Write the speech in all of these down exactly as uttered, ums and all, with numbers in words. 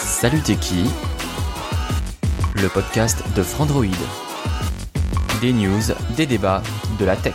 Salut Teki, le podcast de Frandroid. Des news, des débats, de la tech.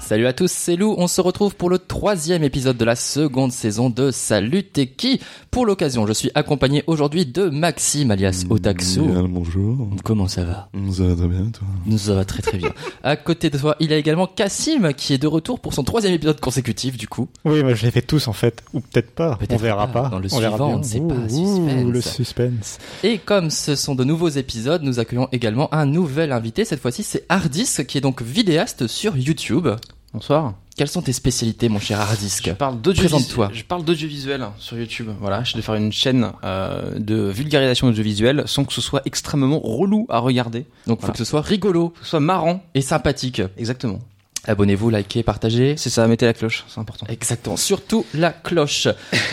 Salut à tous, c'est Lou, on se retrouve pour le troisième épisode de la seconde saison de Salut Teki. Pour l'occasion, je suis accompagné aujourd'hui de Maxime alias Otakso. Bien, bonjour. Comment ça va ? Ça va très bien, toi ? Ça va très très bien. À côté de toi, il y a également Cassim qui est de retour pour son troisième épisode consécutif du coup. Oui, moi je les fais tous en fait, ou peut-être pas, peut-être on verra pas. pas. Dans le on suivant, verra on ne sait ouh, pas, suspense. Ouh, le suspense. Et comme ce sont de nouveaux épisodes, nous accueillons également un nouvel invité, cette fois-ci c'est Ardis qui est donc vidéaste sur YouTube. Bonsoir. Quelles sont tes spécialités, mon cher Ardis ? Je parle Présente-toi. Je parle d'audiovisuel sur YouTube. Voilà, j'essaie de faire une chaîne euh, de vulgarisation audiovisuelle sans que ce soit extrêmement relou à regarder. Donc, il voilà. faut que ce soit rigolo, que ce soit marrant et sympathique. Exactement. Abonnez-vous, likez, partagez. C'est ça, mettez la cloche, c'est important. Exactement, surtout la cloche.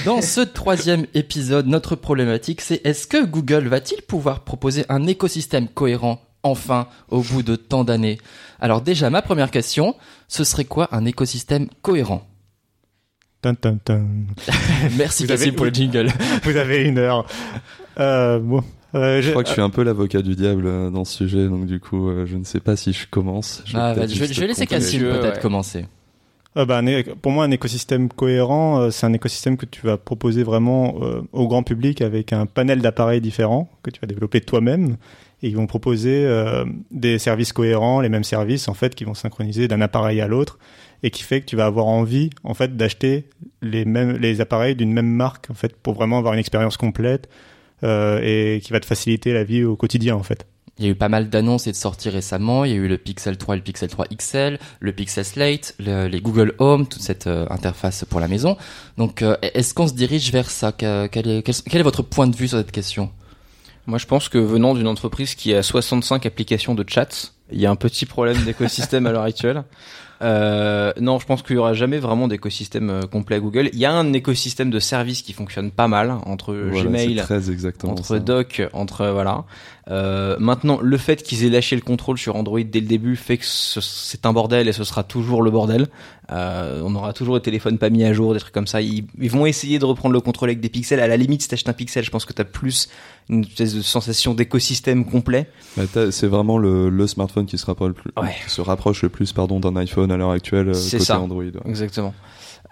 Dans ce troisième épisode, notre problématique, c'est est-ce que Google va-t-il pouvoir proposer un écosystème cohérent ? Enfin, au bout de tant d'années. Alors déjà, ma première question, ce serait quoi un écosystème cohérent ? Merci Cassim pour le jingle. Vous avez une heure. Euh, bon, euh, je... je crois que je suis un peu l'avocat du diable dans ce sujet, donc du coup, euh, je ne sais pas si je commence. Je vais, ah, bah, je vais, je vais laisser Cassim peut-être ouais. commencer. Euh, bah, pour moi, un écosystème cohérent, euh, c'est un écosystème que tu vas proposer vraiment euh, au grand public avec un panel d'appareils différents que tu vas développer toi-même. Et ils vont proposer euh, des services cohérents, les mêmes services en fait qui vont synchroniser d'un appareil à l'autre et qui fait que tu vas avoir envie en fait d'acheter les mêmes les appareils d'une même marque en fait pour vraiment avoir une expérience complète euh, et qui va te faciliter la vie au quotidien en fait. Il y a eu pas mal d'annonces et de sorties récemment. Il y a eu le Pixel trois et le Pixel trois X L, le Pixel Slate, le, les Google Home, toute cette euh, interface pour la maison. Donc euh, est-ce qu'on se dirige vers ça ? Quel est, quel est votre point de vue sur cette question ? Moi, je pense que venant d'une entreprise qui a soixante-cinq applications de chats, il y a un petit problème d'écosystème à l'heure actuelle. Euh, non, je pense qu'il y aura jamais vraiment d'écosystème complet à Google. Il y a un écosystème de services qui fonctionne pas mal entre voilà, Gmail, entre ça. Doc, entre voilà. Euh, maintenant, le fait qu'ils aient lâché le contrôle sur Android dès le début fait que ce, c'est un bordel et ce sera toujours le bordel. Euh, on aura toujours des téléphones pas mis à jour, des trucs comme ça. Ils, ils vont essayer de reprendre le contrôle avec des pixels. À la limite, si t'achètes un pixel, je pense que t'as plus une espèce de sensation d'écosystème complet. Bah, c'est vraiment le, le smartphone qui se rapproche le plus, ouais. qui se rapproche le plus, pardon, d'un iPhone à l'heure actuelle c'est côté ça. Android. Ouais. Exactement.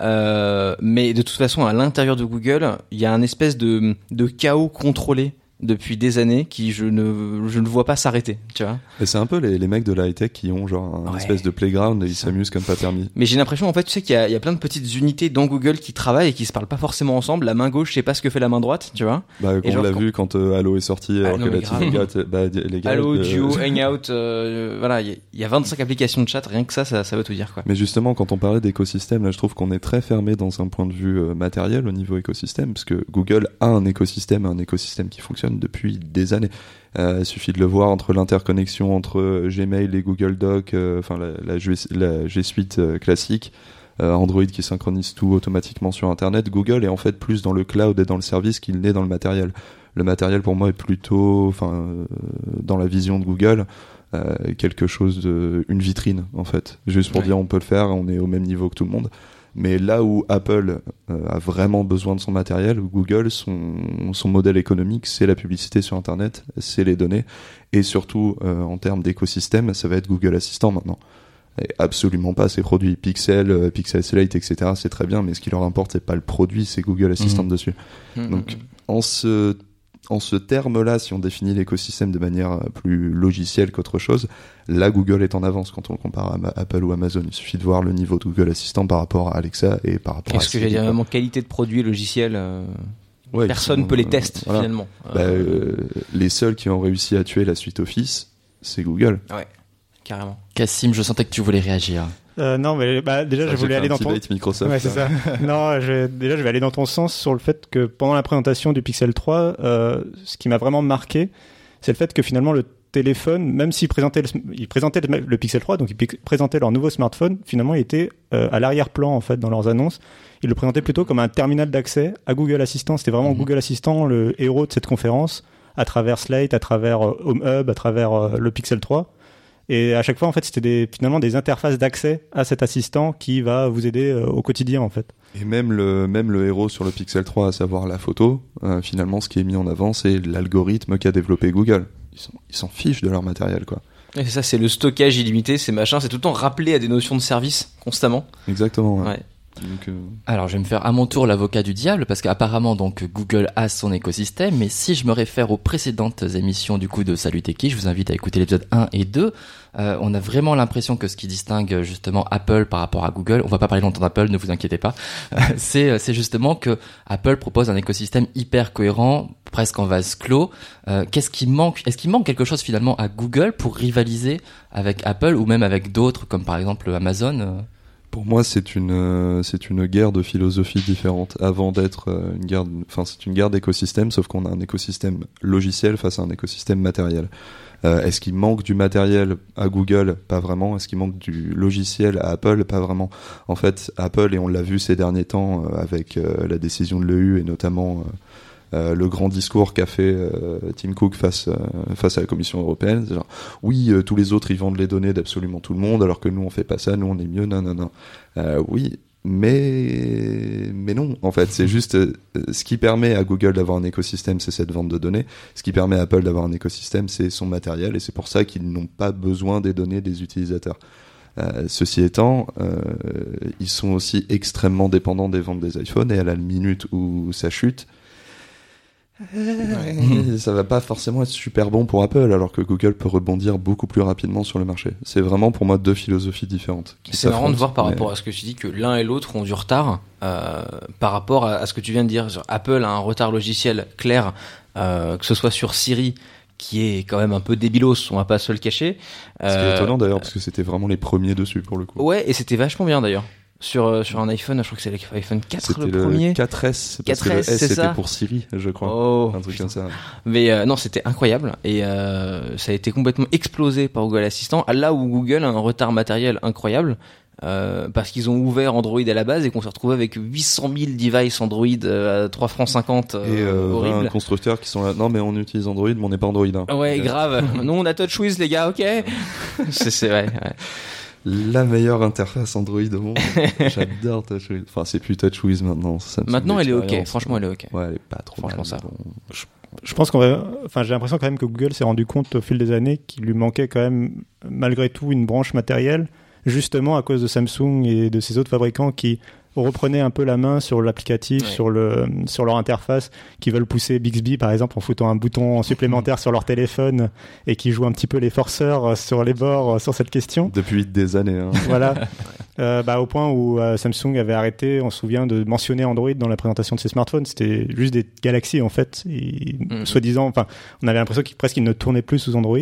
Euh, mais de toute façon, à l'intérieur de Google, il y a un espèce de, de chaos contrôlé depuis des années qui je ne je ne vois pas s'arrêter, tu vois. Et c'est un peu les les mecs de la high tech qui ont genre un ouais. espèce de playground et ils s'amusent comme pas permis. Mais j'ai l'impression en fait tu sais qu'il y a il y a plein de petites unités dans Google qui travaillent et qui se parlent pas forcément ensemble. La main gauche sait pas ce que fait la main droite, tu vois. Bah et on genre, l'a quand... vu quand euh, Allo est sorti ah, alors non, que la team got bah les gars Allo, euh... Duo, Hangout euh, voilà, il y, y a vingt-cinq applications de chat, rien que ça ça ça veut tout dire quoi. Mais justement quand on parlait d'écosystème, là je trouve qu'on est très fermé dans un point de vue euh, matériel au niveau écosystème parce que Google a un écosystème, un écosystème qui fonctionne depuis des années. Euh, il suffit de le voir entre l'interconnexion entre Gmail et Google Doc, euh, enfin la, la, la G Suite euh, classique, euh, Android qui synchronise tout automatiquement sur Internet. Google est en fait plus dans le cloud et dans le service qu'il n'est dans le matériel. Le matériel pour moi est plutôt, enfin, euh, dans la vision de Google, euh, quelque chose de, une vitrine en fait. Juste pour ouais. dire on peut le faire, on est au même niveau que tout le monde. Mais là où Apple euh, a vraiment besoin de son matériel, Google, son, son modèle économique, c'est la publicité sur Internet, c'est les données. Et surtout, euh, en termes d'écosystème, ça va être Google Assistant maintenant. Et absolument pas ces produits Pixel, euh, Pixel Slate, et cetera. C'est très bien, mais ce qui leur importe, c'est pas le produit, c'est Google Assistant mmh. dessus. Mmh. Donc, en ce, en ce terme-là, si on définit l'écosystème de manière plus logicielle qu'autre chose, là, Google est en avance quand on le compare à Ma- Apple ou Amazon. Il suffit de voir le niveau de Google Assistant par rapport à Alexa et par rapport Est-ce à... Est-ce que j'allais dire vraiment qualité de produit logiciel euh... Ouais, personne ne peut les tester, voilà. Finalement. Bah, euh, les seuls qui ont réussi à tuer la suite Office, c'est Google. Ouais, carrément. Kassim, je sentais que tu voulais réagir. Euh, non, mais bah, déjà, ça, je voulais aller dans ton... Date, Microsoft, ouais, c'est ça. Non, je... déjà, je vais aller dans ton sens sur le fait que pendant la présentation du Pixel trois, euh, ce qui m'a vraiment marqué, c'est le fait que finalement, le téléphone, même s'ils présentaient le, ils présentaient le Pixel trois, donc ils présentaient leur nouveau smartphone, finalement, il était euh, à l'arrière-plan, en fait, dans leurs annonces. Ils le présentaient plutôt comme un terminal d'accès à Google Assistant. C'était vraiment mmh. Google Assistant, le héros de cette conférence, à travers Slate, à travers euh, Home Hub, à travers euh, le Pixel trois. Et à chaque fois, en fait, c'était des, finalement des interfaces d'accès à cet assistant qui va vous aider euh, au quotidien, en fait. Et même le, même le héros sur le Pixel trois, à savoir la photo, euh, finalement, ce qui est mis en avant, c'est l'algorithme qu'a développé Google. Ils s'en, ils s'en fichent de leur matériel, quoi. Et c'est ça, c'est le stockage illimité, c'est machin, c'est tout le temps rappelé à des notions de service, constamment. Exactement, ouais. ouais. Donc, euh... Alors, je vais me faire à mon tour l'avocat du diable, parce qu'apparemment, donc, Google a son écosystème, mais si je me réfère aux précédentes émissions, du coup, de Salut Teki, je vous invite à écouter l'épisode un et deux, euh, on a vraiment l'impression que ce qui distingue, justement, Apple par rapport à Google, on va pas parler longtemps d'Apple, ne vous inquiétez pas, c'est, c'est justement que Apple propose un écosystème hyper cohérent, presque en vase clos. Euh, qu'est-ce qui manque? Est-ce qu'il manque quelque chose finalement à Google pour rivaliser avec Apple ou même avec d'autres comme par exemple Amazon? Pour moi, c'est une euh, c'est une guerre de philosophies différentes. Avant d'être euh, une guerre, enfin c'est une guerre d'écosystème, sauf qu'on a un écosystème logiciel face à un écosystème matériel. Euh, est-ce qu'il manque du matériel à Google? Pas vraiment. Est-ce qu'il manque du logiciel à Apple? Pas vraiment. En fait, Apple, et on l'a vu ces derniers temps euh, avec euh, la décision de l'E U et notamment. Euh, Euh, le grand discours qu'a fait euh, Tim Cook face, euh, face à la Commission Européenne, c'est genre, oui, euh, tous les autres, ils vendent les données d'absolument tout le monde, alors que nous, on fait pas ça, nous, on est mieux, nanana. Euh, oui, mais... mais non, en fait, c'est juste euh, ce qui permet à Google d'avoir un écosystème, c'est cette vente de données. Ce qui permet à Apple d'avoir un écosystème, c'est son matériel, et c'est pour ça qu'ils n'ont pas besoin des données des utilisateurs. Euh, ceci étant, euh, ils sont aussi extrêmement dépendants des ventes des iPhones, et à la minute où ça chute, ouais. Ça va pas forcément être super bon pour Apple, alors que Google peut rebondir beaucoup plus rapidement sur le marché. C'est vraiment pour moi deux philosophies différentes. C'est marrant de voir par mais... rapport à ce que tu dis que l'un et l'autre ont du retard euh, par rapport à, à ce que tu viens de dire. Apple a un retard logiciel clair, euh, que ce soit sur Siri, qui est quand même un peu débilos, on va pas se le cacher. Euh, ce qui est étonnant d'ailleurs, parce que c'était vraiment les premiers dessus pour le coup. Ouais, et c'était vachement bien d'ailleurs. Sur, sur un iPhone, je crois que c'est l'iPhone quatre, c'était le premier. C'était le quatre S, parce que le S c'était pour Siri, je crois. Oh, un truc putain. Comme ça. Mais euh, non, c'était incroyable. Et euh, ça a été complètement explosé par Google Assistant, là où Google a un retard matériel incroyable, euh, parce qu'ils ont ouvert Android à la base et qu'on s'est retrouvé avec huit cent mille devices Android à trois francs cinquante. Euh, et euh, horrible. vingt constructeurs qui sont là, non mais on utilise Android, mais on n'est pas Android. Hein. Ouais, grave. Nous on a TouchWiz, les gars, ok. c'est, c'est vrai, ouais. La meilleure interface Android au monde. J'adore TouchWiz. Enfin, c'est plus TouchWiz maintenant. Ça maintenant, elle est ok. Franchement, elle est ok. Ouais, elle est pas trop. Franchement, mal, ça. Bon. Je, je pense qu'on va. Enfin, j'ai l'impression quand même que Google s'est rendu compte au fil des années qu'il lui manquait quand même, malgré tout, une branche matérielle, justement à cause de Samsung et de ses autres fabricants qui reprenaient un peu la main sur l'applicatif, ouais. sur le, sur leur interface, qui veulent pousser Bixby par exemple en foutant un bouton supplémentaire sur leur téléphone et qui jouent un petit peu les forceurs sur les bords sur cette question. Depuis des années. Hein. Voilà. euh, bah, au point où euh, Samsung avait arrêté, on se souvient, de mentionner Android dans la présentation de ses smartphones. C'était juste des galaxies en fait. Et, mm. soi-disant, enfin, on avait l'impression qu'ils presque ils ne tournaient plus sous Android.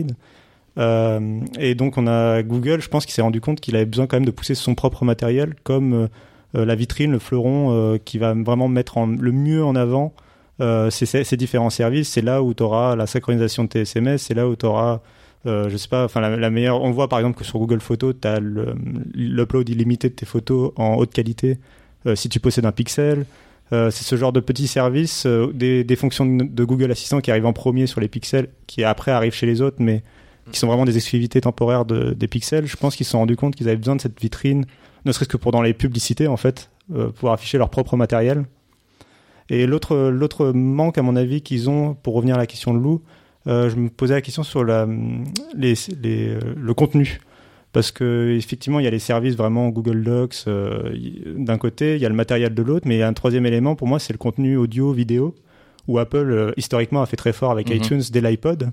Euh, et donc on a Google, je pense qu'il s'est rendu compte qu'il avait besoin quand même de pousser son propre matériel comme... Euh, Euh, la vitrine, le fleuron euh, qui va vraiment mettre en, le mieux en avant euh, ces, ces, ces différents services. C'est là où tu auras la synchronisation de tes S M S, c'est là où tu auras, euh, je sais pas, enfin la, la meilleure. On voit par exemple que sur Google Photos, tu as l'upload illimité de tes photos en haute qualité euh, si tu possèdes un pixel. Euh, c'est ce genre de petits services, euh, des, des fonctions de, de Google Assistant qui arrivent en premier sur les pixels, qui après arrivent chez les autres, mais qui sont vraiment des exclusivités temporaires de, des pixels. Je pense qu'ils se sont rendus compte qu'ils avaient besoin de cette vitrine. Ne serait-ce que pour dans les publicités, en fait, euh, pouvoir afficher leur propre matériel. Et l'autre, l'autre manque, à mon avis, qu'ils ont, pour revenir à la question de Lou, euh, je me posais la question sur la, les, les, le contenu. Parce qu'effectivement, il y a les services vraiment Google Docs euh, d'un côté, il y a le matériel de l'autre, mais il y a un troisième élément, pour moi, c'est le contenu audio, vidéo, où Apple, euh, historiquement, a fait très fort avec mm-hmm. iTunes dès l'iPod.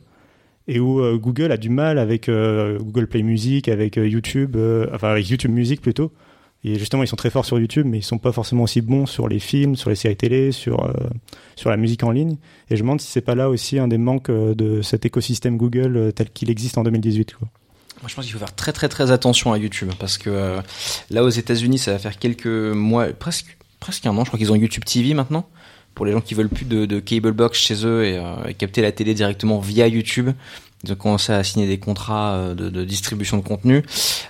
Et où euh, Google a du mal avec euh, Google Play Music, avec euh, YouTube, euh, enfin avec YouTube Music plutôt, Et justement, ils sont très forts sur YouTube, mais ils sont pas forcément aussi bons sur les films, sur les séries télé, sur euh, sur la musique en ligne. Et je me demande si c'est pas là aussi un des manques de cet écosystème Google tel qu'il existe en deux mille dix-huit, quoi. Moi, je pense qu'il faut faire très très très attention à YouTube, parce que euh, là, aux États-Unis, ça va faire quelques mois, presque presque un an, je crois qu'ils ont YouTube T V maintenant, pour les gens qui veulent plus de, de cable box chez eux et, euh, et capter la télé directement via YouTube. Ils ont commencé à signer des contrats de, de distribution de contenu.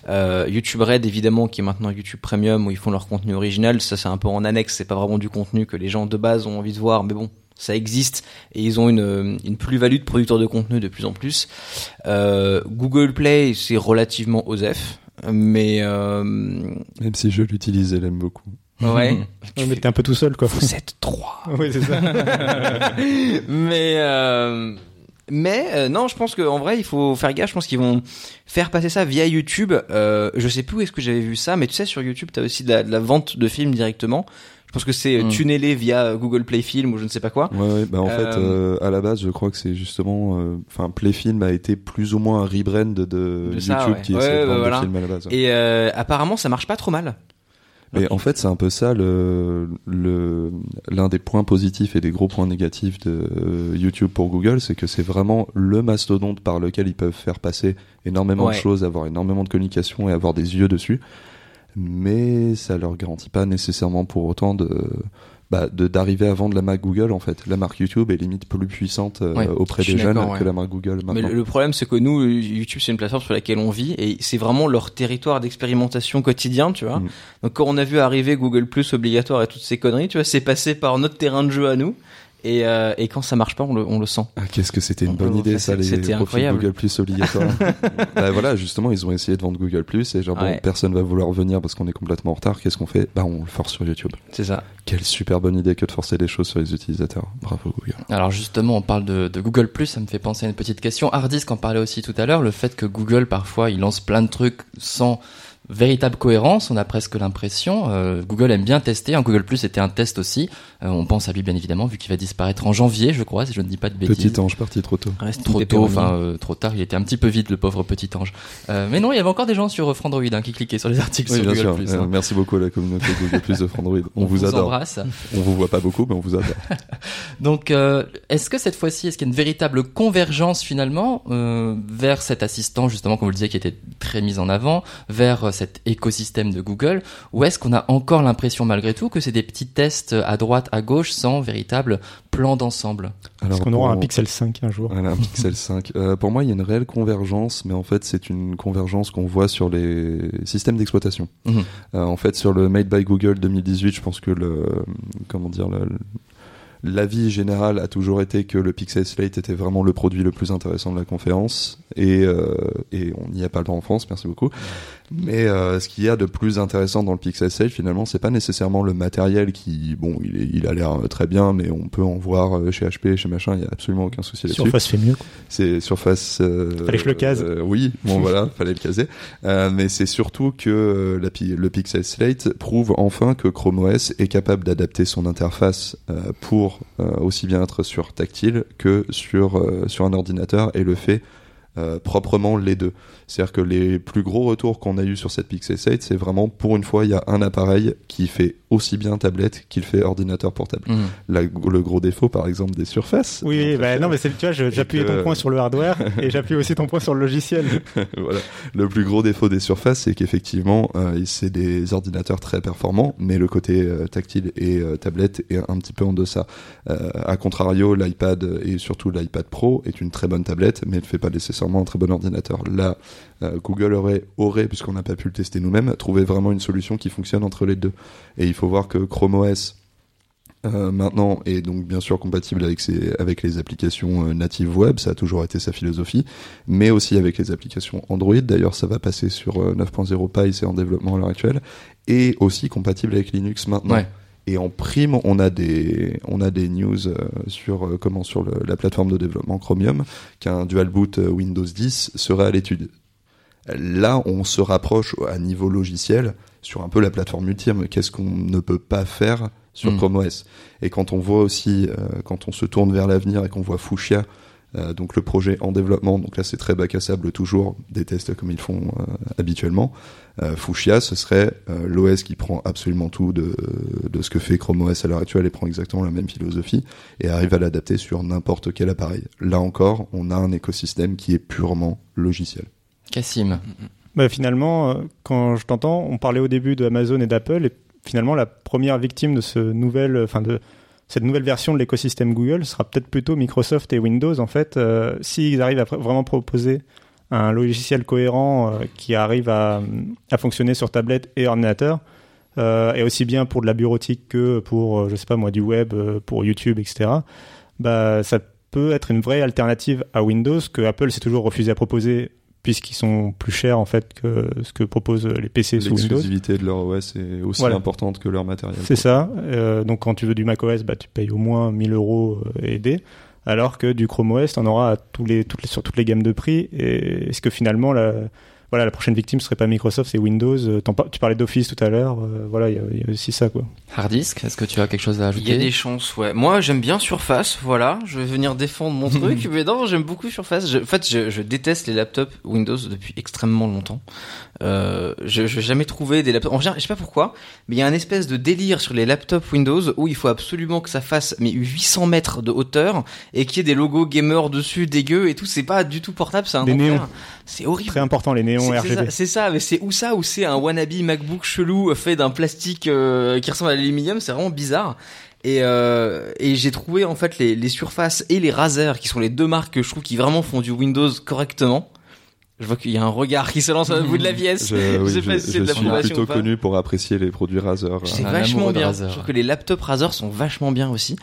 Euh, YouTube Red, évidemment, qui est maintenant YouTube Premium, où ils font leur contenu original. Ça, c'est un peu en annexe. C'est pas vraiment du contenu que les gens de base ont envie de voir. Mais bon, ça existe. Et ils ont une, une plus-value de producteurs de contenu de plus en plus. Euh, Google Play, c'est relativement osef. Mais, euh... Même si je l'utilise, elle aime beaucoup. Ouais. Tu ouais, mais t'es un peu tout seul, quoi. Vous êtes trois. Oui, c'est ça. mais, euh... Mais euh, non, je pense qu'en vrai, il faut faire gaffe. Je pense qu'ils vont faire passer ça via YouTube. Euh, je sais plus où est-ce que j'avais vu ça, mais tu sais, sur YouTube, t'as aussi de la, de la vente de films directement. Je pense que c'est mmh. tunnelé via Google Play Film ou je ne sais pas quoi. Ouais, ouais. Bah en euh... fait, euh, à la base, je crois que c'est justement, enfin, euh, Play Film a été plus ou moins un rebrand de, de ça, YouTube ouais. qui ouais, essaie ouais, de vendre bah, voilà. des films à la base. Ouais. Et euh, apparemment, ça marche pas trop mal. Mais en fait, c'est un peu ça le, le, l'un des points positifs et des gros points négatifs de euh, YouTube pour Google, c'est que c'est vraiment le mastodonte par lequel ils peuvent faire passer énormément ouais. de choses, avoir énormément de communication et avoir des yeux dessus. Mais ça leur garantit pas nécessairement pour autant de, bah, de, d'arriver à vendre la marque Google, en fait. La marque YouTube est limite plus puissante euh, ouais, auprès des jeunes ouais. que la marque Google maintenant. Mais le, le problème, c'est que nous, YouTube, c'est une plateforme sur laquelle on vit et c'est vraiment leur territoire d'expérimentation quotidien, tu vois. Mmh. Donc, quand on a vu arriver Google Plus obligatoire et toutes ces conneries, tu vois, c'est passé par notre terrain de jeu à nous. Et, euh, et quand ça marche pas, on le, on le sent. Ah, qu'est-ce que c'était une on bonne idée, ça, les profils incroyable. Google Plus obligatoires. Bah voilà, justement, ils ont essayé de vendre Google Plus et genre, ouais. bon, personne va vouloir venir parce qu'on est complètement en retard. Qu'est-ce qu'on fait? Bah, on le force sur YouTube. C'est ça. Quelle super bonne idée que de forcer les choses sur les utilisateurs. Bravo, Google. Alors, justement, on parle de, de Google Plus. Ça me fait penser à une petite question. Ardis en parlait aussi tout à l'heure. Le fait que Google, parfois, il lance plein de trucs sans véritable cohérence, on a presque l'impression. Euh, Google aime bien tester. Hein, Google Plus était un test aussi. Euh, on pense à lui, bien évidemment, vu qu'il va disparaître en janvier, je crois, si je ne dis pas de bêtises. Petit ange parti trop tôt. Reste trop tôt, enfin euh, trop tard. Il était un petit peu vite, le pauvre petit ange. Euh, mais non, il y avait encore des gens sur Frandroid hein, qui cliquaient sur les articles oui, sur bien Google sûr. Plus. Euh, hein. Merci beaucoup à la communauté Google Plus de Frandroid. On, on vous, vous adore. Embrasse. On vous voit pas beaucoup, mais on vous adore. Donc, euh, est-ce que cette fois-ci, est-ce qu'il y a une véritable convergence finalement euh, vers cet assistant, justement, comme vous le disiez, qui était très mis en avant, vers cet écosystème de Google, ou est-ce qu'on a encore l'impression malgré tout que c'est des petits tests à droite, à gauche, sans véritable plan d'ensemble? Alors, est-ce qu'on aura un Pixel cinq un jour? Voilà, un Pixel cinq. Euh, pour moi, il y a une réelle convergence, mais en fait, c'est une convergence qu'on voit sur les systèmes d'exploitation. Mm-hmm. Euh, en fait, sur le Made by Google deux mille dix-huit, je pense que le, comment dire, le, l'avis général a toujours été que le Pixel Slate était vraiment le produit le plus intéressant de la conférence et, euh, et on n'y a pas le droit en France, merci beaucoup. Mais euh, ce qu'il y a de plus intéressant dans le Pixel Slate, finalement, c'est pas nécessairement le matériel qui, bon, il, est, il a l'air très bien, mais on peut en voir chez H P, chez machin, il y a absolument aucun souci là-dessus. Surface fait mieux. C'est Surface. Euh, fallait que je le case. Euh, oui, bon voilà, fallait le caser. Euh, mais c'est surtout que la, le Pixel Slate prouve enfin que Chrome O S est capable d'adapter son interface euh, pour Euh, aussi bien être sur tactile que sur, euh, sur un ordinateur et le fait euh, proprement les deux. C'est-à-dire que les plus gros retours qu'on a eu sur cette Pixel sept, c'est vraiment pour une fois il y a un appareil qui fait aussi bien tablette qu'il fait ordinateur portable. Mmh. La, le gros défaut par exemple des surfaces. Oui, bah, non mais c'est, tu vois, je, j'appuyais que... ton point sur le hardware et j'appuie aussi ton point sur le logiciel. Voilà. Le plus gros défaut des surfaces, c'est qu'effectivement euh, c'est des ordinateurs très performants, mais le côté euh, tactile et euh, tablette est un petit peu en deçà. Euh, à contrario, l'iPad et surtout l'iPad Pro est une très bonne tablette, mais ne fait pas nécessairement un très bon ordinateur. Là, euh, Google aurait, aurait, puisqu'on n'a pas pu le tester nous-mêmes, trouvé vraiment une solution qui fonctionne entre les deux. Et il faut voir que Chrome O S euh, maintenant est donc bien sûr compatible avec, ses, avec les applications euh, natives web, ça a toujours été sa philosophie, mais aussi avec les applications Android, d'ailleurs ça va passer sur euh, neuf point zéro Pie, c'est en développement à l'heure actuelle, et aussi compatible avec Linux maintenant. Ouais. Et en prime, on a des, on a des news euh, sur, euh, comment, sur le, la plateforme de développement Chromium, qu'un dual boot Windows dix serait à l'étude. Là, on se rapproche à niveau logiciel sur un peu la plateforme ultime. Qu'est-ce qu'on ne peut pas faire sur mmh. Chrome O S? Et quand on voit aussi, euh, quand on se tourne vers l'avenir et qu'on voit Fuchsia Euh, donc le projet en développement, donc là c'est très bac à sable toujours, des tests comme ils font euh, habituellement. Euh, Fuchsia, ce serait euh, l'O S qui prend absolument tout de, de ce que fait Chrome O S à l'heure actuelle et prend exactement la même philosophie et arrive à l'adapter sur n'importe quel appareil. Là encore, on a un écosystème qui est purement logiciel. Kassim. Bah, finalement, euh, quand je t'entends, on parlait au début de Amazon et d'Apple, et finalement la première victime de ce nouvel, enfin de cette nouvelle version de l'écosystème Google sera peut-être plutôt Microsoft et Windows, en fait, euh, s'ils arrivent à pr- vraiment proposer un logiciel cohérent euh, qui arrive à, à fonctionner sur tablette et ordinateur, euh, et aussi bien pour de la bureautique que pour, euh, je sais pas moi, du web, euh, pour YouTube, et cetera. Bah, ça peut être une vraie alternative à Windows que Apple s'est toujours refusé à proposer, puisqu'ils sont plus chers en fait que ce que proposent les P C sous Windows. L'exclusivité de leur O S est aussi voilà. importante que leur matériel. C'est ça. Euh, donc quand tu veux du macOS, bah, tu payes au moins mille euros et des, alors que du Chrome O S, tu en auras à tous les, toutes les, sur toutes les gammes de prix. Et est-ce que finalement, la, voilà, la prochaine victime ne serait pas Microsoft, c'est Windows. T'en, tu parlais d'Office tout à l'heure. Euh, voilà, il y, y a aussi ça, quoi. Hardisk, est-ce que tu as quelque chose à ajouter ? Il y a des chances, ouais. Moi, j'aime bien Surface, voilà. Je vais venir défendre mon truc, mais non, j'aime beaucoup Surface. Je, en fait, je, je déteste les laptops Windows depuis extrêmement longtemps. Euh, je, je n'ai jamais trouvé des laptops... En général, je sais pas pourquoi, mais il y a un espèce de délire sur les laptops Windows où il faut absolument que ça fasse mais huit cents mètres de hauteur et qu'il y ait des logos gamers dessus, dégueu et tout. C'est pas du tout portable, c'est un des néons. C'est horrible. Très important, les néons c'est, R G B. C'est ça, c'est ça, mais c'est ou ça ou c'est un wannabe MacBook chelou fait d'un plastique euh, qui ressemble à l'aluminium, c'est vraiment bizarre. Et, euh, et j'ai trouvé en fait les, les Surface et les Razer, qui sont les deux marques que je trouve qui vraiment font du Windows correctement. Je vois qu'il y a un regard qui se lance au bout de la pièce. Je, oui, je sais pas je, si c'est de l'approbation ou pas. Je suis plutôt connu pour apprécier les produits Razer. C'est un vachement bien. Razer. Je trouve que les laptops Razer sont vachement bien aussi.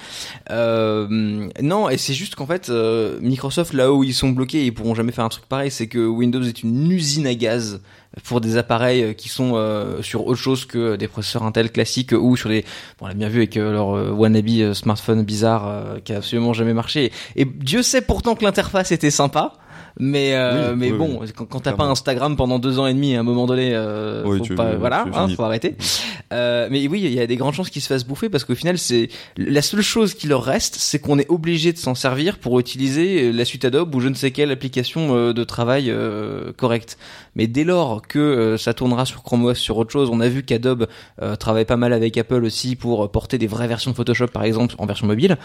Euh, non, et c'est juste qu'en fait, euh, Microsoft, là où ils sont bloqués, ils pourront jamais faire un truc pareil, c'est que Windows est une usine à gaz pour des appareils qui sont euh, sur autre chose que des processeurs Intel classiques ou sur les... Bon, on l'a bien vu avec euh, leur euh, wannabe smartphone bizarre euh, qui a absolument jamais marché. Et, et Dieu sait pourtant que l'interface était sympa. Mais euh, oui, mais oui, bon, oui. Quand, quand t'as Clairement. Pas Instagram pendant deux ans et demi, à un moment donné, euh, oui, faut pas, veux, voilà, hein, faut arrêter. Euh, mais oui, il y a des grandes chances qu'ils se fassent bouffer parce qu'au final, c'est la seule chose qui leur reste, c'est qu'on est obligé de s'en servir pour utiliser la suite Adobe ou je ne sais quelle application de travail euh, correcte. Mais dès lors que ça tournera sur Chrome O S, sur autre chose, on a vu qu'Adobe euh, travaille pas mal avec Apple aussi pour porter des vraies versions de Photoshop, par exemple, en version mobile.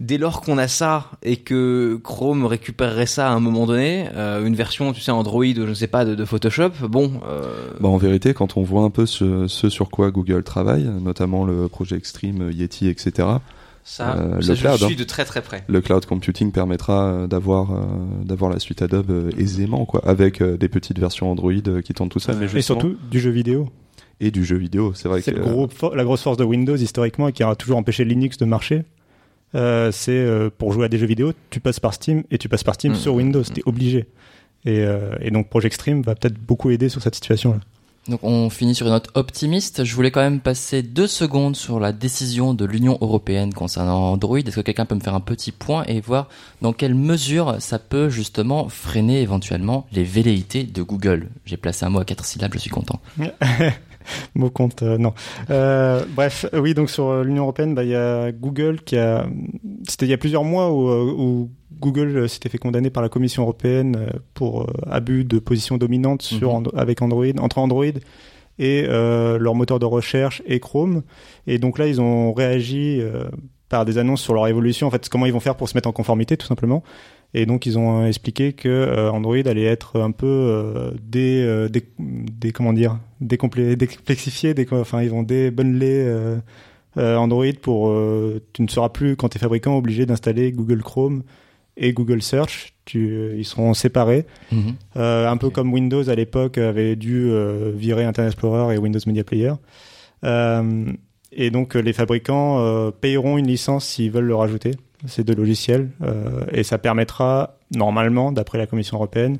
Dès lors qu'on a ça et que Chrome récupérerait ça à un moment donné, euh, une version, tu sais, Android, je ne sais pas, de, de Photoshop, bon... Euh... Bah en vérité, quand on voit un peu ce, ce sur quoi Google travaille, notamment le projet Extreme, Yeti, et cetera, ça, euh, ça le cloud, je suis de très très près. Le cloud computing permettra d'avoir euh, d'avoir la suite Adobe euh, aisément, quoi, avec euh, des petites versions Android euh, qui tournent tout ça. Ouais. Mais et surtout du jeu vidéo. Et du jeu vidéo, c'est vrai c'est que... C'est euh... fo- la grosse force de Windows, historiquement, et qui a toujours empêché Linux de marcher. Euh, c'est euh, pour jouer à des jeux vidéo, tu passes par Steam et tu passes par Steam mmh. sur Windows, t'es obligé. Et, euh, et donc Project Stream va peut-être beaucoup aider sur cette situation-là. Donc on finit sur une note optimiste. Je voulais quand même passer deux secondes sur la décision de l'Union européenne concernant Android. Est-ce que quelqu'un peut me faire un petit point et voir dans quelle mesure ça peut justement freiner éventuellement les velléités de Google ? J'ai placé un mot à quatre syllabes, je suis content. Mot compte, euh, non. Euh, bref, oui, donc sur l'Union européenne, bah, y a Google qui a... C'était il y a plusieurs mois où, où Google s'était fait condamner par la Commission européenne pour abus de position dominante sur, mm-hmm. avec Android, entre Android et euh, leur moteur de recherche et Chrome. Et donc là, ils ont réagi euh, par des annonces sur leur évolution, en fait, comment ils vont faire pour se mettre en conformité, tout simplement. Et donc ils ont expliqué que euh, Android allait être un peu euh, des, euh, des, des comment dire, décomplé, décomplexifié, des, enfin ils vont débundler euh, euh, Android pour euh, tu ne seras plus quand t'es fabricant obligé d'installer Google Chrome et Google Search, tu, euh, ils seront séparés, mm-hmm. euh, un peu okay. comme Windows à l'époque avait dû euh, virer Internet Explorer et Windows Media Player. Euh, et donc les fabricants euh, payeront une licence s'ils veulent le rajouter. Ces deux logiciels, euh, et ça permettra normalement, d'après la Commission européenne,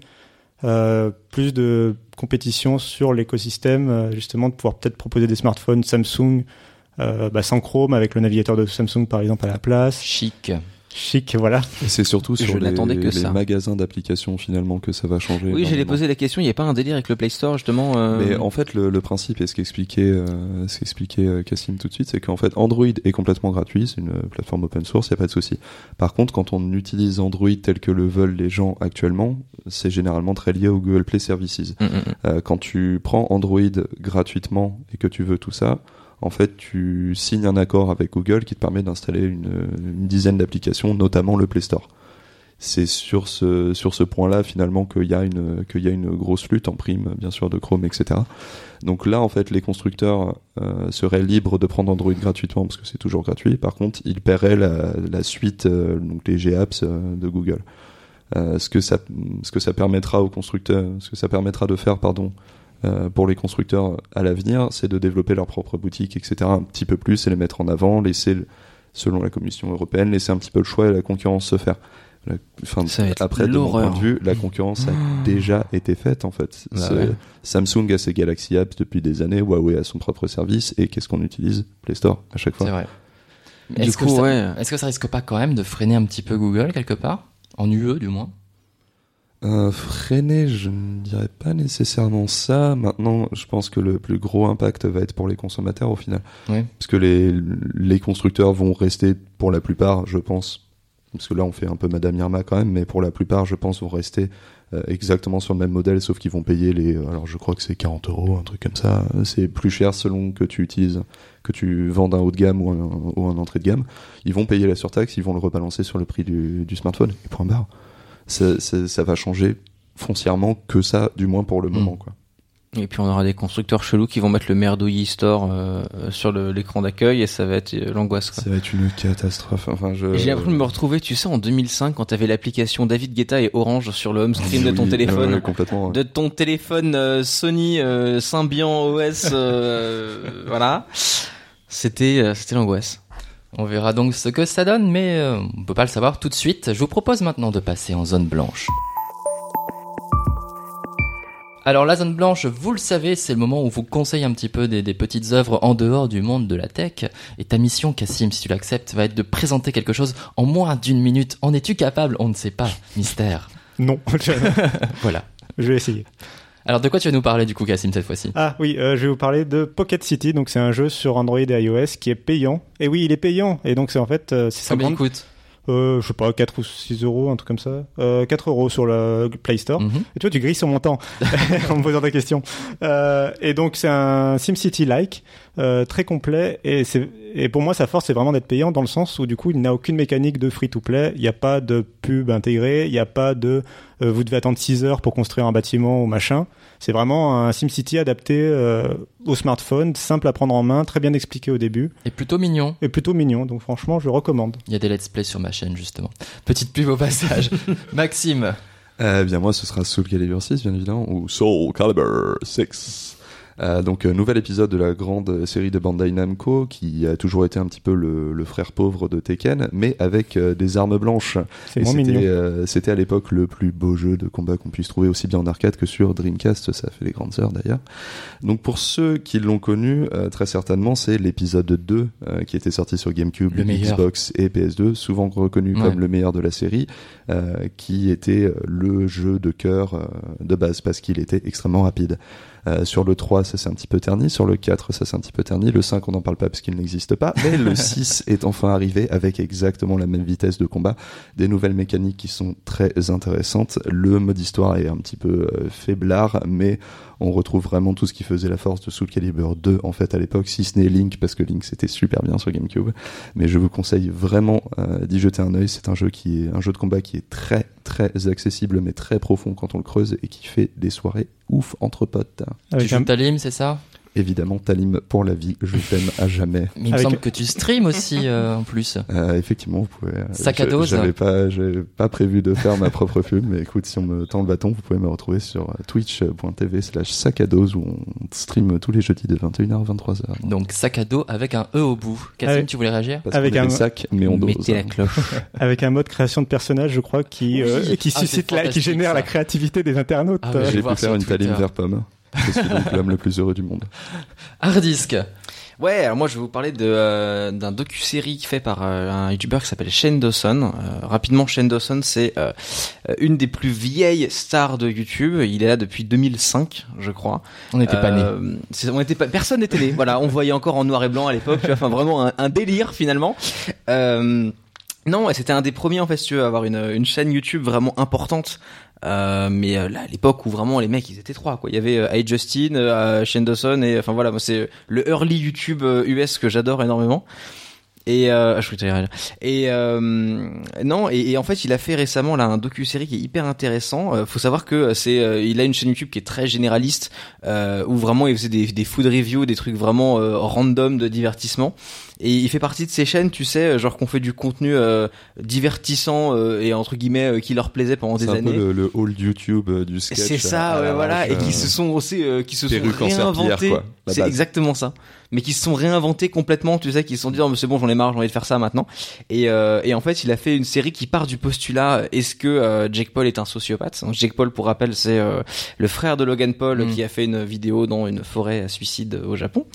euh, plus de compétition sur l'écosystème, euh, justement de pouvoir peut-être proposer des smartphones Samsung euh, bah, sans Chrome, avec le navigateur de Samsung par exemple à la place. Chic. Chic, voilà. Et c'est surtout sur je les, que les magasins d'applications finalement que ça va changer. Oui, énormément. J'allais poser la question, il n'y a pas un délire avec le Play Store justement euh... Mais en fait, le, le principe, et ce qu'expliquait euh, ce qu'expliquait euh, Cassim tout de suite, c'est qu'en fait, Android est complètement gratuit, c'est une plateforme open source, il n'y a pas de souci. Par contre, quand on utilise Android tel que le veulent les gens actuellement, c'est généralement très lié au Google Play Services. Mmh, mmh. Euh, quand tu prends Android gratuitement et que tu veux tout ça, en fait, tu signes un accord avec Google qui te permet d'installer une, une dizaine d'applications, notamment le Play Store. C'est sur ce, sur ce point-là, finalement, qu'il y a une, qu'il y a une grosse lutte en prime, bien sûr, de Chrome, et cetera. Donc là, en fait, les constructeurs euh, seraient libres de prendre Android gratuitement parce que c'est toujours gratuit. Par contre, ils paieraient la, la suite, euh, donc les G-Apps euh, de Google. Euh, ce que ça, ce que ça permettra aux constructeurs, ce que ça permettra de faire, pardon, Euh, pour les constructeurs à l'avenir, c'est de développer leur propre boutique, et cetera, un petit peu plus, et les mettre en avant, laisser, selon la Commission européenne, laisser un petit peu le choix et la concurrence se faire. La, fin, après, l'horreur. De mon point de vue, la concurrence a mmh. déjà été faite, en fait. Ah, ouais. Samsung a ses Galaxy Apps depuis des années, Huawei a son propre service, et qu'est-ce qu'on utilise ? Play Store, à chaque fois. C'est vrai. Du est-ce, coup, que ça, ouais. est-ce que ça risque pas quand même de freiner un petit peu Google, quelque part ? En U E, du moins ? Euh, freiner, je ne dirais pas nécessairement ça. Maintenant, je pense que le plus gros impact va être pour les consommateurs au final. Oui. Parce que les, les constructeurs vont rester, pour la plupart, je pense, parce que là on fait un peu Madame Irma quand même, mais pour la plupart, je pense, vont rester euh, exactement sur le même modèle, sauf qu'ils vont payer les... Alors je crois que c'est quarante euros, un truc comme ça. C'est plus cher selon que tu utilises, que tu vends un haut de gamme ou un, ou un entrée de gamme. Ils vont payer la surtaxe, ils vont le rebalancer sur le prix du, du smartphone. Et point barre. Ça, ça, ça va changer foncièrement que ça, du moins pour le mmh. moment, quoi. Et puis on aura des constructeurs chelous qui vont mettre le merdouillis store euh, sur le, l'écran d'accueil et ça va être euh, l'angoisse, quoi. Ça va être une catastrophe. Enfin, je... J'ai l'impression de me retrouver, tu sais, en deux mille cinq quand t'avais l'application David Guetta et Orange sur le home screen oui, de ton téléphone, euh, complètement, ouais. de ton téléphone euh, Sony euh, Symbian O S, euh, voilà. C'était, euh, c'était l'angoisse. On verra donc ce que ça donne, mais on peut pas le savoir tout de suite. Je vous propose maintenant de passer en zone blanche. Alors la zone blanche, vous le savez, c'est le moment où on vous conseille un petit peu des, des petites œuvres en dehors du monde de la tech. Et ta mission, Cassim, si tu l'acceptes, va être de présenter quelque chose en moins d'une minute. En es-tu capable ? On ne sait pas. Mystère. Non. Voilà. Je vais essayer. Alors de quoi tu vas nous parler du coup, Cassim, cette fois-ci ? Ah oui, euh, je vais vous parler de Pocket City, donc c'est un jeu sur Android et iOS qui est payant. Et oui, il est payant, et donc c'est en fait... Euh, c'est combien il coûte ? euh, Je sais pas, quatre ou six euros, un truc comme ça. Euh, quatre euros sur le Play Store. Mm-hmm. Et tu vois, tu grilles sur mon temps en me posant ta question. Euh, et donc c'est un SimCity-like, euh, très complet, et, c'est, et pour moi sa force c'est vraiment d'être payant dans le sens où du coup il n'a aucune mécanique de free-to-play, il n'y a pas de pub intégrée, il n'y a pas de... Euh, vous devez attendre six heures pour construire un bâtiment ou machin. C'est vraiment un SimCity adapté euh, au smartphone, simple à prendre en main, très bien expliqué au début. Et plutôt mignon. Et plutôt mignon, donc franchement, je recommande. Il y a des let's play sur ma chaîne, justement. Petite pub au passage. Maxime. Euh, bien, moi, ce sera Soul Calibur six, bien évidemment, ou Soul Calibur six. Euh, donc, euh, nouvel épisode de la grande série de Bandai Namco, qui a toujours été un petit peu le, le frère pauvre de Tekken, mais avec euh, des armes blanches. C'est moins mignon. Euh, c'était à l'époque le plus beau jeu de combat qu'on puisse trouver, aussi bien en arcade que sur Dreamcast, ça fait les grandes sœurs d'ailleurs. Donc, pour ceux qui l'ont connu, euh, très certainement, c'est l'épisode deux, euh, qui était sorti sur GameCube, Xbox et P S deux, souvent reconnu ouais. comme le meilleur de la série, euh, qui était le jeu de cœur euh, de base, parce qu'il était extrêmement rapide. Euh, sur le trois, ça c'est un petit peu terni. Sur le quatre, ça c'est un petit peu terni. Le cinq, on n'en parle pas parce qu'il n'existe pas. Mais le six est enfin arrivé avec exactement la même vitesse de combat. Des nouvelles mécaniques qui sont très intéressantes. Le mode histoire est un petit peu euh, faiblard, mais on retrouve vraiment tout ce qui faisait la force de Soul Calibur deux, en fait, à l'époque. Si ce n'est Link, parce que Link c'était super bien sur GameCube. Mais je vous conseille vraiment euh, d'y jeter un œil. C'est un jeu qui est, un jeu de combat qui est très, très accessible, mais très profond quand on le creuse et qui fait des soirées ouf entre potes. Avec tu joues un... Talim, c'est ça ? Évidemment, Talim pour la vie, je t'aime à jamais. Mais il me Avec... semble que tu streams aussi euh, en plus. Euh, effectivement, vous pouvez. Euh, Sac à dos. J'avais pas, j'avais pas prévu de faire ma propre pub, mais écoute, si on me tend le bâton, vous pouvez me retrouver sur twitch point t v slash sac à dos où on stream tous les jeudis de vingt et une heures à vingt-trois heures. Donc sac à dos avec un E au bout. Cassim, avec... tu voulais réagir ? Parce avec qu'on un met sac, mais on dose. Mettez la cloche. Avec un mode création de personnage, je crois, qui oui. euh, qui ah, suscite, la, qui génère ça. La créativité des internautes. Ah, euh. J'ai pu faire une Talim vers pomme. C'est donc l'homme le plus heureux du monde. Hardisk. Ouais, alors moi je vais vous parler de euh, d'un docu-série fait par euh, un YouTuber qui s'appelle Shane Dawson. Euh, rapidement, Shane Dawson, c'est euh, une des plus vieilles stars de YouTube. Il est là depuis deux mille cinq, je crois. On n'était euh, pas nés. C'est, on était pas, personne n'était né. Voilà, on voyait encore en noir et blanc à l'époque. Enfin, vraiment un, un délire finalement. Euh, non, et c'était un des premiers en fait, si tu veux, à avoir une une chaîne YouTube vraiment importante. Euh, mais euh, là, à l'époque où vraiment les mecs ils étaient trois quoi, il y avait euh, I Justin, euh, Shane Dawson et enfin voilà, moi c'est le early YouTube euh, U S que j'adore énormément. Et euh, je crois et euh, non et, et en fait il a fait récemment là un docu-série qui est hyper intéressant. Euh, faut savoir que c'est euh, il a une chaîne YouTube qui est très généraliste euh, où vraiment il faisait des, des food reviews, des trucs vraiment euh, random de divertissement. Et il fait partie de ces chaînes, tu sais, genre qu'on fait du contenu euh, divertissant euh, et entre guillemets euh, qui leur plaisait pendant des années. C'est un peu le, le old YouTube euh, du sketch. C'est ça, ouais, voilà, euh, et qui se sont aussi, euh, qui se sont réinventés. Quoi, c'est base. Exactement ça. Mais qui se sont réinventés complètement, tu sais, qui se sont dit oh, mais c'est bon, j'en ai marre, j'ai envie de faire ça maintenant. Et euh, et en fait, il a fait une série qui part du postulat est-ce que euh, Jake Paul est un sociopathe ? Donc, Jake Paul, pour rappel, c'est euh, le frère de Logan Paul mmh. qui a fait une vidéo dans une forêt à suicide au Japon.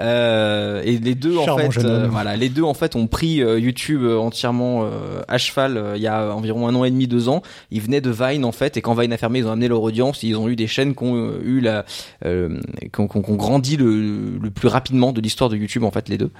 Euh, et les deux Charmant en fait, euh, voilà, les deux en fait ont pris euh, YouTube entièrement euh, à cheval euh, il y a environ un an et demi, deux ans. Ils venaient de Vine en fait, et quand Vine a fermé, ils ont amené leur audience. Et ils ont eu des chaînes qui ont eu la, euh, qu'on qu'on grandit le, le plus rapidement de l'histoire de YouTube en fait, les deux.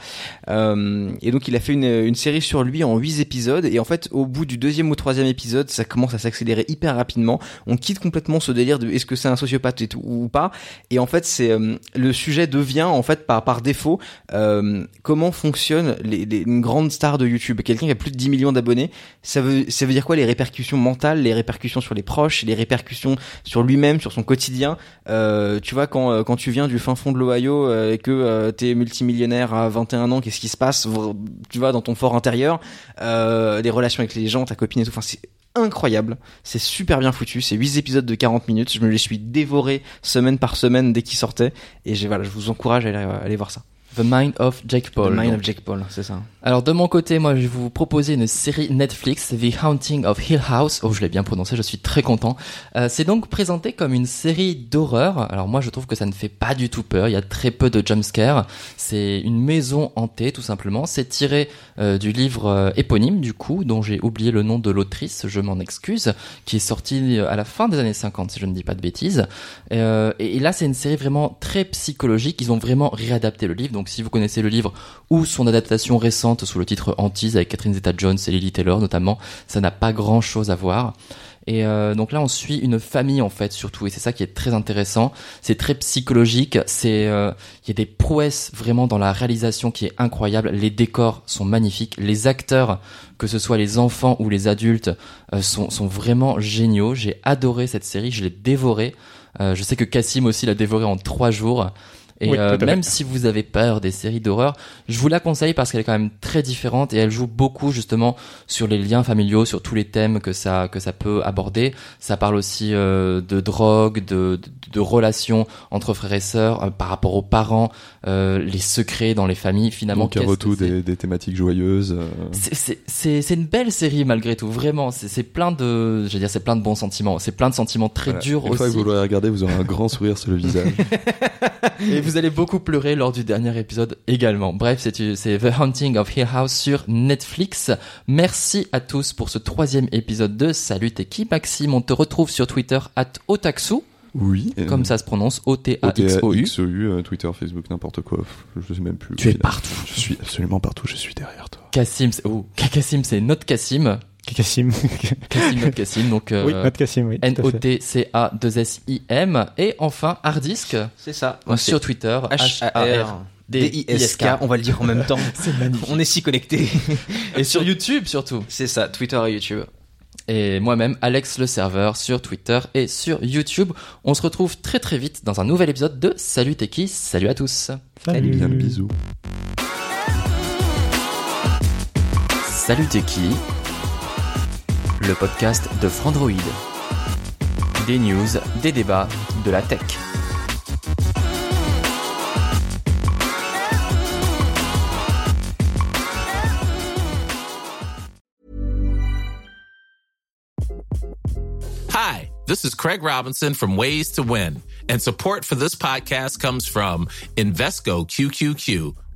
Euh, et donc il a fait une, une série sur lui en huit épisodes, et en fait au bout du deuxième ou troisième épisode, ça commence à s'accélérer hyper rapidement. On quitte complètement ce délire de est-ce que c'est un sociopathe et tout, ou pas. Et en fait, c'est euh, le sujet devient en fait par par défaut, euh, comment fonctionne les, les, une grande star de YouTube, quelqu'un qui a plus de dix millions d'abonnés, ça veut, ça veut dire quoi les répercussions mentales, les répercussions sur les proches, les répercussions sur lui-même, sur son quotidien. Euh, tu vois, quand, quand tu viens du fin fond de l'Ohio euh, et que euh, t'es multimillionnaire à vingt et un ans, qu'est-ce qui se passe, tu vois, dans ton fort intérieur, euh, les relations avec les gens, ta copine et tout, enfin c'est incroyable, c'est super bien foutu, c'est huit épisodes de quarante minutes, je me les suis dévorés semaine par semaine dès qu'ils sortaient, et j'ai, voilà, je vous encourage à aller, à aller voir ça. The Mind of Jake Paul. The Mind donc. of Jake Paul, c'est ça. Alors de mon côté, moi je vais vous proposer une série Netflix, The Haunting of Hill House. Oh, je l'ai bien prononcé, je suis très content. Euh, c'est donc présenté comme une série d'horreur. Alors moi je trouve que ça ne fait pas du tout peur, il y a très peu de jumpscares. C'est une maison hantée tout simplement. C'est tiré euh, du livre euh, éponyme du coup, dont j'ai oublié le nom de l'autrice, je m'en excuse, qui est sorti à la fin des années cinquante si je ne dis pas de bêtises. Euh, et, et là c'est une série vraiment très psychologique, ils ont vraiment réadapté le livre. Donc Donc si vous connaissez le livre ou son adaptation récente sous le titre Hantise avec Catherine Zeta-Jones et Lily Taylor notamment, ça n'a pas grand-chose à voir. Et euh, donc là on suit une famille en fait surtout, et c'est ça qui est très intéressant, c'est très psychologique, c'est euh, il y a des prouesses vraiment dans la réalisation qui est incroyable, les décors sont magnifiques, les acteurs, que ce soit les enfants ou les adultes, euh, sont sont vraiment géniaux. J'ai adoré cette série, je l'ai dévorée, euh, je sais que Cassim aussi l'a dévorée en trois jours. Et oui, euh, même si vous avez peur des séries d'horreur, je vous la conseille parce qu'elle est quand même très différente et elle joue beaucoup justement sur les liens familiaux, sur tous les thèmes que ça que ça peut aborder. Ça parle aussi euh, de drogue, de, de de relations entre frères et sœurs, euh, par rapport aux parents, euh, les secrets dans les familles. Finalement, donc un retour des, des thématiques joyeuses. Euh... C'est, c'est c'est c'est une belle série malgré tout. Vraiment, c'est c'est plein de, je veux dire, c'est plein de bons sentiments. C'est plein de sentiments très voilà. durs une aussi. Une fois que vous l'aurez regardé, vous aurez un grand sourire sur le visage. Et vous allez beaucoup pleurer lors du dernier épisode également. Bref, c'est, c'est The Haunting of Hill House sur Netflix. Merci à tous pour ce troisième épisode de Salut Teki. Maxime, on te retrouve sur Twitter arobase Otakso. Oui. Comme euh, ça se prononce, O T A X O U. O T A X O U, Twitter, Facebook, n'importe quoi. Je sais même plus. Tu es partout. Je suis absolument partout, je suis derrière toi. Cassim, c'est, oh, Cassim, c'est notre Cassim. Cassim. Cassim, notre Cassim, donc, euh, oui, notre Cassim, oui. N O T C A deux S I M. Et enfin, Hardisk. C'est ça. Donc, sur c'est Twitter. H A R D I S K. On va le dire en même temps. C'est magnifique. On est si connectés. Et sur YouTube, surtout. C'est ça. Twitter et YouTube. Et moi-même, Alex le serveur, sur Twitter et sur YouTube. On se retrouve très très vite dans un nouvel épisode de Salut Teki. Salut à tous. Salut. Bien le bisou. Salut Teki. Le podcast de Frandroid. Des news, des débats, de la tech. Hi, this is Craig Robinson from Ways to Win, and support for this podcast comes from Invesco Q Q Q,